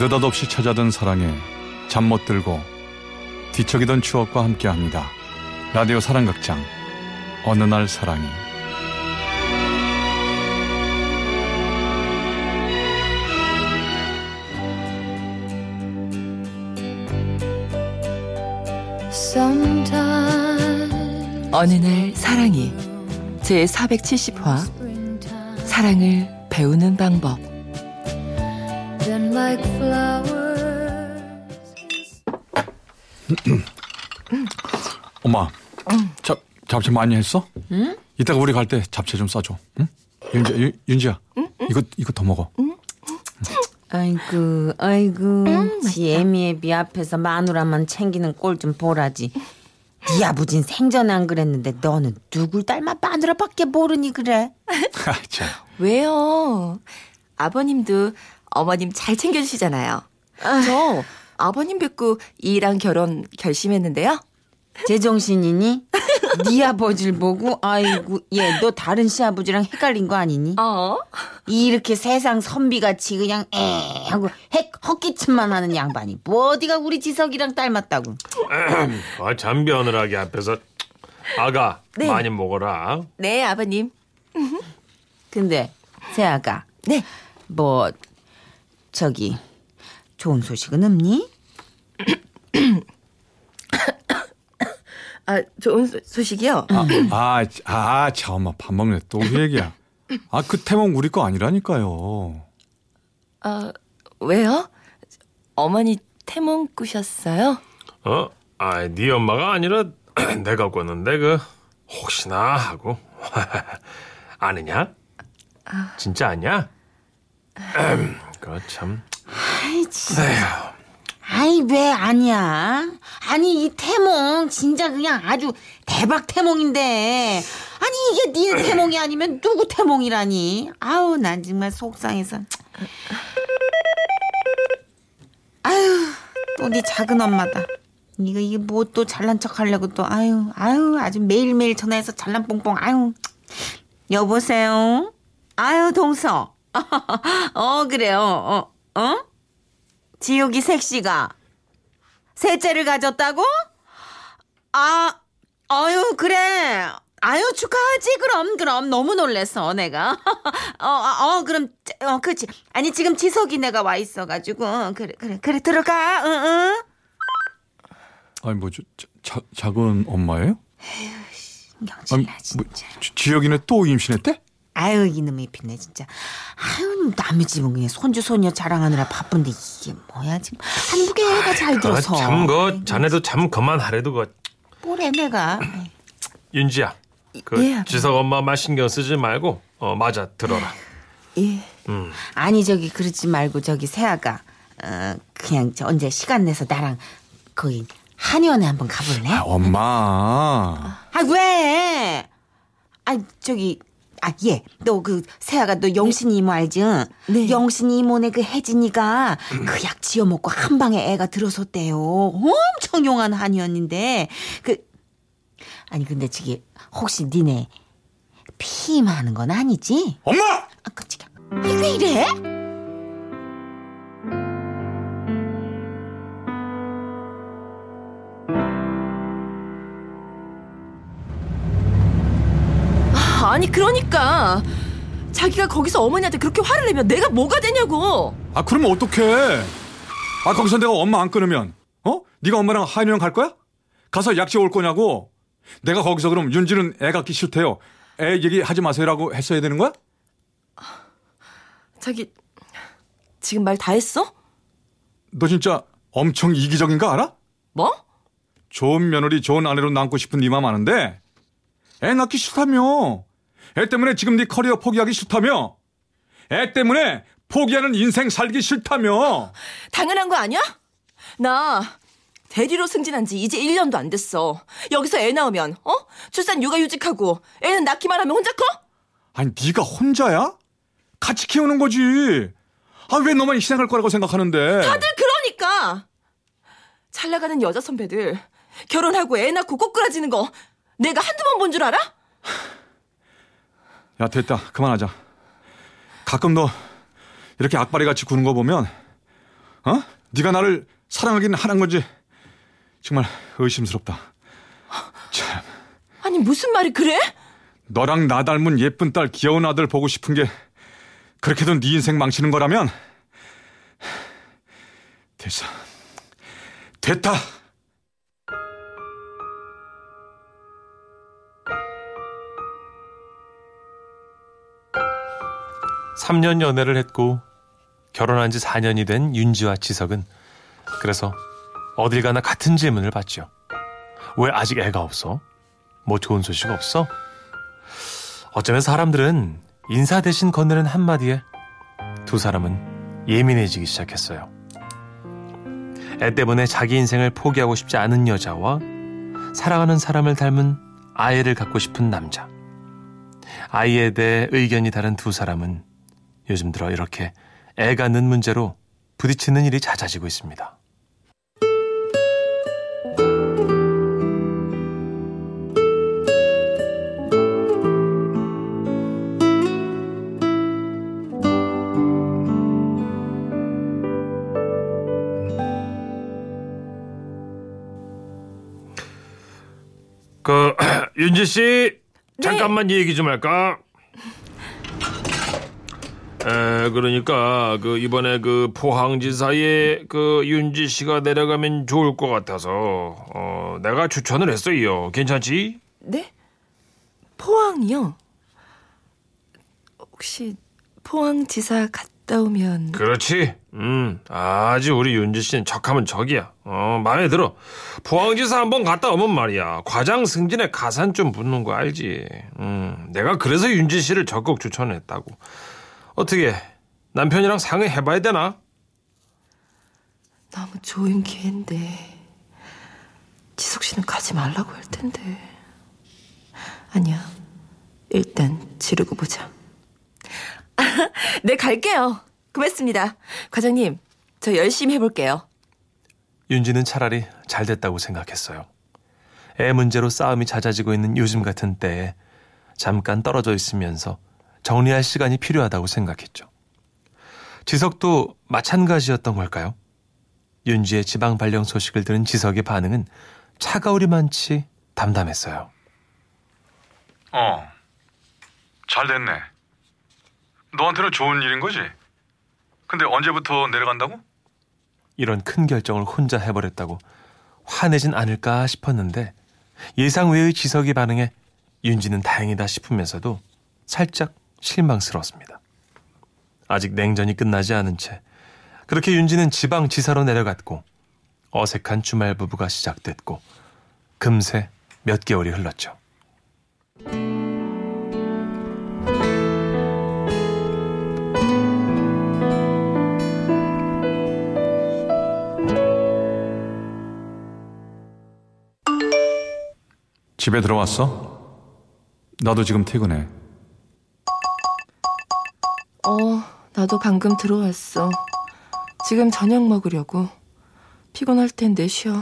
느닷없이 찾아든 사랑에 잠 못 들고 뒤척이던 추억과 함께합니다. 라디오 사랑극장 어느날 사랑이. 어느날 사랑이 제470화 사랑을 배우는 방법. 엄마, 잡채 많이 했어? 응? 이따가 우리 갈 때 잡채 좀 싸줘. 응? 윤지야, 이거 더 먹어. 아이고, 지 애미애비 앞에서 마누라만 챙기는 꼴 좀 보라지. 네 아버진 생전에 안 그랬는데 너는 누굴 닮아 마누라밖에 모르니 그래? 왜요? 아버님도 어머님 잘 챙겨주시잖아요. 저 아버님 뵙고 이랑 결혼 결심했는데요. 제정신이니? 네 아버지를 보고 아이고 얘 너 다른 시아버지랑 헷갈린 거 아니니? 이렇게 세상 선비같이 그냥 하고 헛기침만 하는 양반이 뭐 어디가 우리 지석이랑 닮았다고. 잠비어느라기 앞에서 아가 네. 많이 먹어라. 네 아버님. 근데 새아가 네 뭐 저기 좋은 소식은 없니? 좋은 소식이요? 참 엄마 밥 먹네. 또 그 얘기야. 그 태몽 우리 거 아니라니까요. 왜요? 어머니 태몽 꾸셨어요? 네 엄마가 아니라 내가 꿨는데 혹시나 하고. 아느냐? 진짜 아니야? 그렇참. 진짜. 왜 아니야? 이 태몽 진짜 그냥 아주 대박 태몽인데 이게 네 태몽이 아니면 누구 태몽이라니. 난 정말 속상해서. 또 네 작은 엄마다. 이거 뭐 또 잘난 척 하려고 또 아주 매일매일 전화해서 잘난 뽕뽕. 여보세요? 동서. 그래요. 지옥이 색시가 셋째를 가졌다고? 그래. 축하하지. 그럼 너무 놀랬어 내가. 그럼 그렇지. 아니 지금 지석이 내가 와 있어가지고 그래 들어가. 응응. 작은 엄마예요? 영진아 진짜. 지혁이네 또 임신했대? 이놈의 피네 진짜. 남의 집은 그냥 손주 손녀 자랑하느라 바쁜데 이게 뭐야 지금. 한국애가 잘 들어서. 자네도 참 그만하래도 뭐래 내가. 윤지야, 지석 엄마 말 신경 쓰지 말고 맞아 들어라. 예. 그러지 말고 새아가 그냥 언제 시간 내서 나랑 거기 한의원에 한번 가볼래? 엄마. 왜? 너 새아가 너 영신이 이모 알지? 네. 영신이 이모네 혜진이가 그 약 지어먹고 한 방에 애가 들어섰대요. 엄청 용한 한의원인데 근데 저기 혹시 니네 피임하는 건 아니지? 엄마! 깜짝이야. 왜 이래? 그러니까 자기가 거기서 어머니한테 그렇게 화를 내면 내가 뭐가 되냐고. 그러면 어떡해. 거기서 내가 엄마 안 끊으면 네가 엄마랑 한의원 갈 거야? 가서 약지 올 거냐고. 내가 거기서 그럼 윤지는 애 갖기 싫대요, 애 얘기하지 마세요라고 했어야 되는 거야? 자기 지금 말 다 했어? 너 진짜 엄청 이기적인 거 알아? 뭐? 좋은 며느리 좋은 아내로 남고 싶은 네 맘 아는데 애 낳기 싫다며, 애 때문에 지금 네 커리어 포기하기 싫다며, 애 때문에 포기하는 인생 살기 싫다며. 당연한 거 아니야? 나 대리로 승진한 지 이제 1년도 안 됐어. 여기서 애 낳으면 출산 육아휴직하고 애는 낳기만 하면 혼자 커? 네가 혼자야? 같이 키우는 거지. 왜 너만 희생할 거라고 생각하는데. 다들 그러니까. 잘 나가는 여자 선배들 결혼하고 애 낳고 꼬꾸라지는 거 내가 한두 번 본 줄 알아? 됐다. 그만하자. 가끔 너 이렇게 악바리같이 구는 거 보면 어? 네가 나를 사랑하긴 하는 건지 정말 의심스럽다. 참. 아니 무슨 말이 그래? 너랑 나 닮은 예쁜 딸 귀여운 아들 보고 싶은 게 그렇게도 네 인생 망치는 거라면 됐어. 됐다. (3년) 연애를 했고 결혼한 지 4년이 된 윤지와 지석은 그래서 어딜 가나 같은 질문을 받죠. 왜 아직 애가 없어? 뭐 좋은 소식 없어? 어쩌면 사람들은 인사 대신 건네는 한마디에 두 사람은 예민해지기 시작했어요. 애 때문에 자기 인생을 포기하고 싶지 않은 여자와 사랑하는 사람을 닮은 아이를 갖고 싶은 남자. 아이에 대해 의견이 다른 두 사람은 요즘 들어 이렇게 애 갖는 문제로 부딪히는 일이 잦아지고 있습니다. 윤지 씨, 잠깐만 네. 얘기 좀 할까? 그러니까 이번에 포항지사에 윤지 씨가 내려가면 좋을 것 같아서 내가 추천을 했어요. 괜찮지? 네? 포항이요? 혹시 포항지사 갔다 오면? 그렇지. 아주 우리 윤지 씨는 적하면 적이야. 마음에 들어. 포항지사 한번 갔다 오면 말이야. 과장 승진에 가산 좀 붙는 거 알지? 내가 그래서 윤지 씨를 적극 추천했다고. 어떻게 남편이랑 상의해봐야 되나? 너무 좋은 기회인데 지석 씨는 가지 말라고 할 텐데. 아니야, 일단 지르고 보자. 네, 갈게요. 고맙습니다. 과장님, 저 열심히 해볼게요. 윤지는 차라리 잘 됐다고 생각했어요. 애 문제로 싸움이 잦아지고 있는 요즘 같은 때에 잠깐 떨어져 있으면서 정리할 시간이 필요하다고 생각했죠. 지석도 마찬가지였던 걸까요? 윤지의 지방 발령 소식을 들은 지석의 반응은 차가우리만치 담담했어요. 잘 됐네. 너한테는 좋은 일인 거지? 근데 언제부터 내려간다고? 이런 큰 결정을 혼자 해버렸다고 화내진 않을까 싶었는데 예상 외의 지석의 반응에 윤지는 다행이다 싶으면서도 살짝 실망스러웠습니다. 아직 냉전이 끝나지 않은 채 그렇게 윤지는 지방지사로 내려갔고 어색한 주말 부부가 시작됐고 금세 몇 개월이 흘렀죠. 집에 들어왔어? 나도 지금 퇴근해. 나도 방금 들어왔어. 지금 저녁 먹으려고. 피곤할 텐데 쉬어.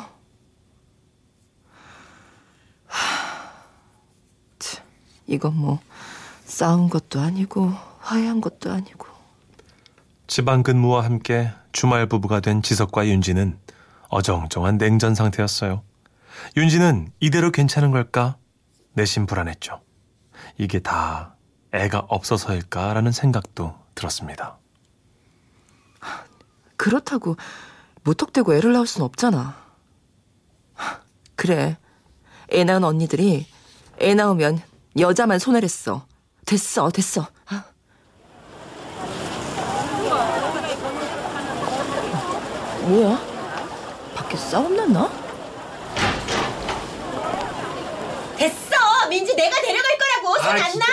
참, 이건 뭐 싸운 것도 아니고 화해한 것도 아니고. 지방 근무와 함께 주말 부부가 된 지석과 윤지는 어정쩡한 냉전 상태였어요. 윤지는 이대로 괜찮은 걸까? 내심 불안했죠. 이게 다 애가 없어서일까라는 생각도 들었습니다. 그렇다고 무턱대고 애를 낳을 순 없잖아. 그래, 애 낳은 언니들이 애 낳으면 여자만 손해를 써. 됐어. 뭐야? 밖에 싸움 났나? 됐어, 민지 내가 데려갈 거라고. 손 안 나?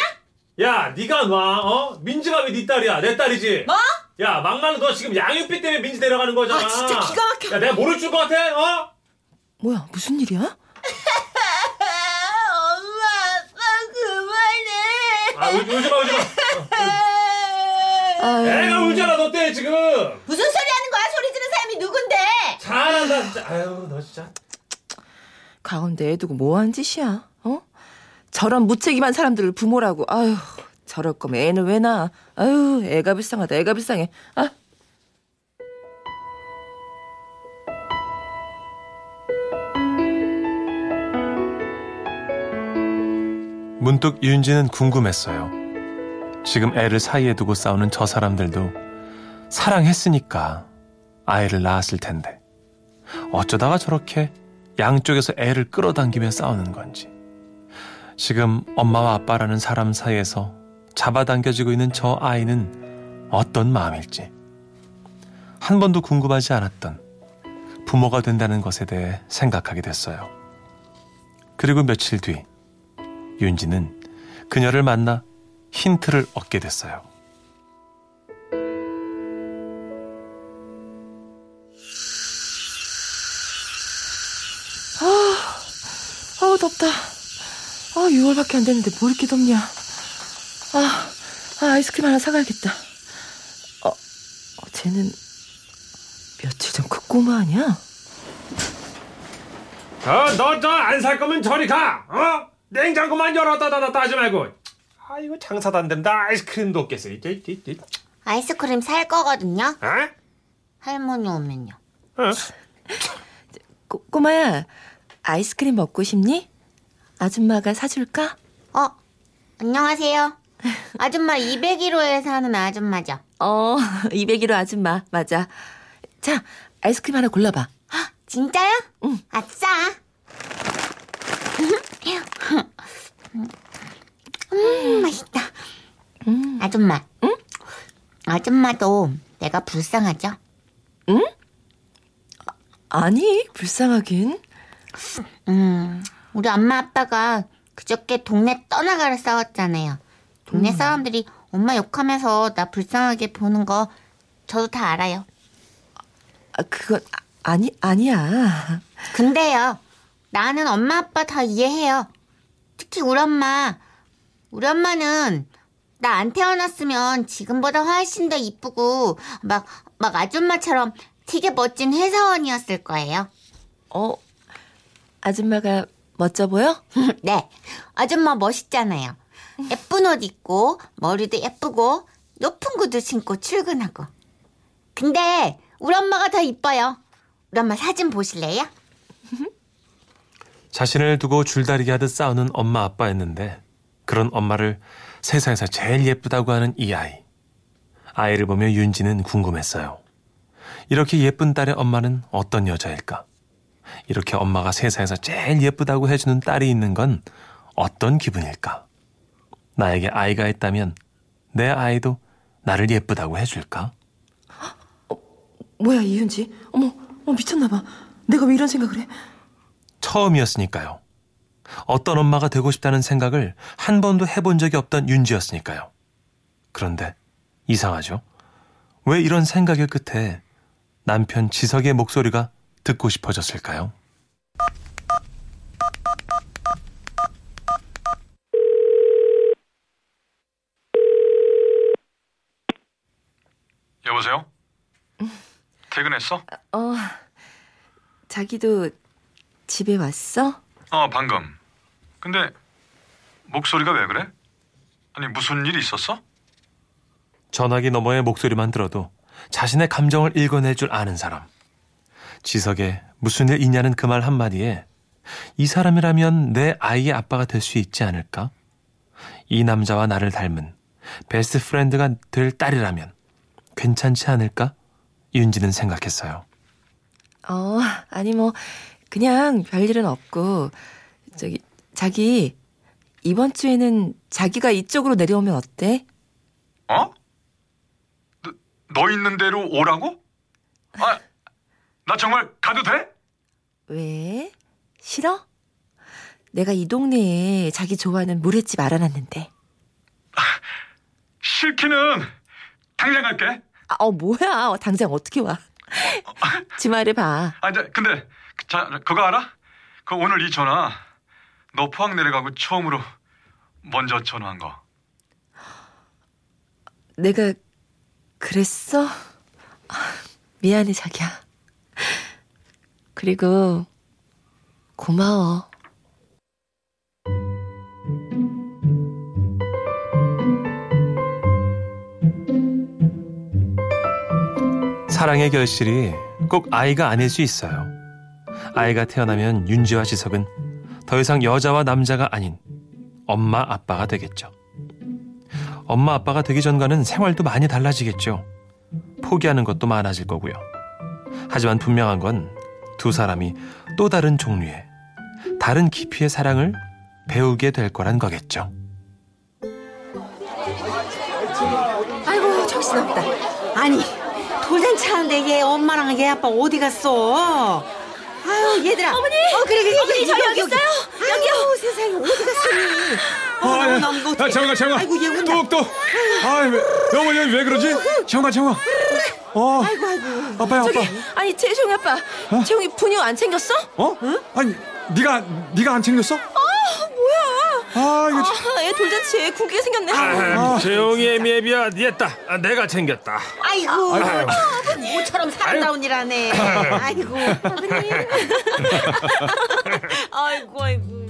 야, 네가 놔. 민지가 왜 네 딸이야? 내 딸이지. 뭐? 야, 막말로 너 지금 양육비 때문에 민지 데려가는 거잖아. 아, 진짜 기가 막혀. 야, 내가 모를 줄 것 같아? 뭐야, 무슨 일이야? 엄마, 아빠 그만해. 울지 마. 애가 울잖아, 너 때 지금. 무슨 소리 하는 거야? 소리 지르는 사람이 누군데? 잘한다, 진짜. 아유, 너 진짜. 가운데 애 두고 뭐 하는 짓이야? 저런 무책임한 사람들을 부모라고. 아유, 저럴 거면 애는 왜 낳아. 아유, 애가 불쌍하다. 애가 불쌍해. 문득 윤지는 궁금했어요. 지금 애를 사이에 두고 싸우는 저 사람들도 사랑했으니까 아이를 낳았을 텐데 어쩌다가 저렇게 양쪽에서 애를 끌어당기며 싸우는 건지. 지금 엄마와 아빠라는 사람 사이에서 잡아당겨지고 있는 저 아이는 어떤 마음일지. 한 번도 궁금하지 않았던 부모가 된다는 것에 대해 생각하게 됐어요. 그리고 며칠 뒤 윤지는 그녀를 만나 힌트를 얻게 됐어요. 아우 덥다. 6월밖에 안 됐는데 뭐 이렇게 덥냐. 아이스크림 하나 사가야겠다. 쟤는 며칠 전 그 꼬마 아니야? 너 안 살 거면 저리 가! 어? 냉장고만 열었다 닫았다 하지 말고. 이거 장사도 안 된다. 아이스크림도 없겠어. 아이스크림 살 거거든요. 어? 할머니 오면요. 어? 꼬마야, 아이스크림 먹고 싶니? 아줌마가 사줄까? 안녕하세요. 아줌마 201호에 사는 아줌마죠? 201호 아줌마 맞아. 자, 아이스크림 하나 골라봐. 진짜요? 응. 아싸. 맛있다. 아줌마. 응? 아줌마도 내가 불쌍하죠? 응? 아니, 불쌍하긴. 우리 엄마 아빠가 그저께 동네 떠나가라 싸웠잖아요. 동네 사람들이 엄마 욕하면서 나 불쌍하게 보는 거 저도 다 알아요. 그건 아니야. 근데요, 나는 엄마 아빠 다 이해해요. 특히 우리 엄마. 우리 엄마는 나 안 태어났으면 지금보다 훨씬 더 이쁘고 막 아줌마처럼 되게 멋진 회사원이었을 거예요. 아줌마가 멋져 보여? 네, 아줌마 멋있잖아요. 예쁜 옷 입고 머리도 예쁘고 높은 구두 신고 출근하고. 근데 우리 엄마가 더 이뻐요. 우리 엄마 사진 보실래요? 자신을 두고 줄다리기 하듯 싸우는 엄마 아빠였는데, 그런 엄마를 세상에서 제일 예쁘다고 하는 이 아이. 아이를 보며 윤지는 궁금했어요. 이렇게 예쁜 딸의 엄마는 어떤 여자일까? 이렇게 엄마가 세상에서 제일 예쁘다고 해주는 딸이 있는 건 어떤 기분일까? 나에게 아이가 있다면 내 아이도 나를 예쁘다고 해줄까? 뭐야, 이윤지. 미쳤나봐. 내가 왜 이런 생각을 해? 처음이었으니까요. 어떤 엄마가 되고 싶다는 생각을 한 번도 해본 적이 없던 윤지였으니까요. 그런데 이상하죠? 왜 이런 생각의 끝에 남편 지석의 목소리가 듣고 싶어졌을까요? 여보세요? 퇴근했어? 자기도 집에 왔어? 방금. 근데 목소리가 왜 그래? 아니, 무슨 일이 있었어? 전화기 너머의 목소리만 들어도 자신의 감정을 읽어낼 줄 아는 사람. 지석의 무슨 일 있냐는 그 말 한마디에 이 사람이라면 내 아이의 아빠가 될 수 있지 않을까? 이 남자와 나를 닮은 베스트 프렌드가 될 딸이라면 괜찮지 않을까? 윤지는 생각했어요. 아니 뭐 그냥 별일은 없고. 자기 이번 주에는 자기가 이쪽으로 내려오면 어때? 너 있는 대로 오라고? 나 정말 가도 돼? 왜? 싫어? 내가 이 동네에 자기 좋아하는 모래집 알아놨는데. 싫기는. 당장 갈게. 뭐야. 당장 어떻게 와. 주말에 봐. 근데 그거 알아? 그 오늘 이 전화 너 포항 내려가고 처음으로 먼저 전화한 거. 내가 그랬어? 미안해, 자기야. 그리고 고마워. 사랑의 결실이 꼭 아이가 아닐 수 있어요. 아이가 태어나면 윤지와 지석은 더 이상 여자와 남자가 아닌 엄마 아빠가 되겠죠. 엄마 아빠가 되기 전과는 생활도 많이 달라지겠죠. 포기하는 것도 많아질 거고요. 하지만 분명한 건 두 사람이 또 다른 종류의, 다른 깊이의 사랑을 배우게 될 거란 거겠죠. 아이고, 정신없다. 아니, 돌잔치하는데 얘 엄마랑 얘 아빠 어디 갔어? 아유, 얘들아. 어머니! 그래. 어머니, 저 여기 있어요. 여기요. 아유, 세상에, 어디 갔으니? 야, 장화. 아이고, 얘 운다. 똑똑. 어머니, 왜 그러지? 장화. 아이고. 아빠야, 아빠. 아니, 재종이 아빠. 재종이 분유 안 챙겼어? 응? 아니, 네가 안 챙겼어? 뭐야? 얘 돌잔치에 구기가 생겼네. 재용이 애미애비야, 니했다. 내가 챙겼다. 아이고, 아버님 모처럼 사람다운 일 하네. 아이고, 아버님. 아이고.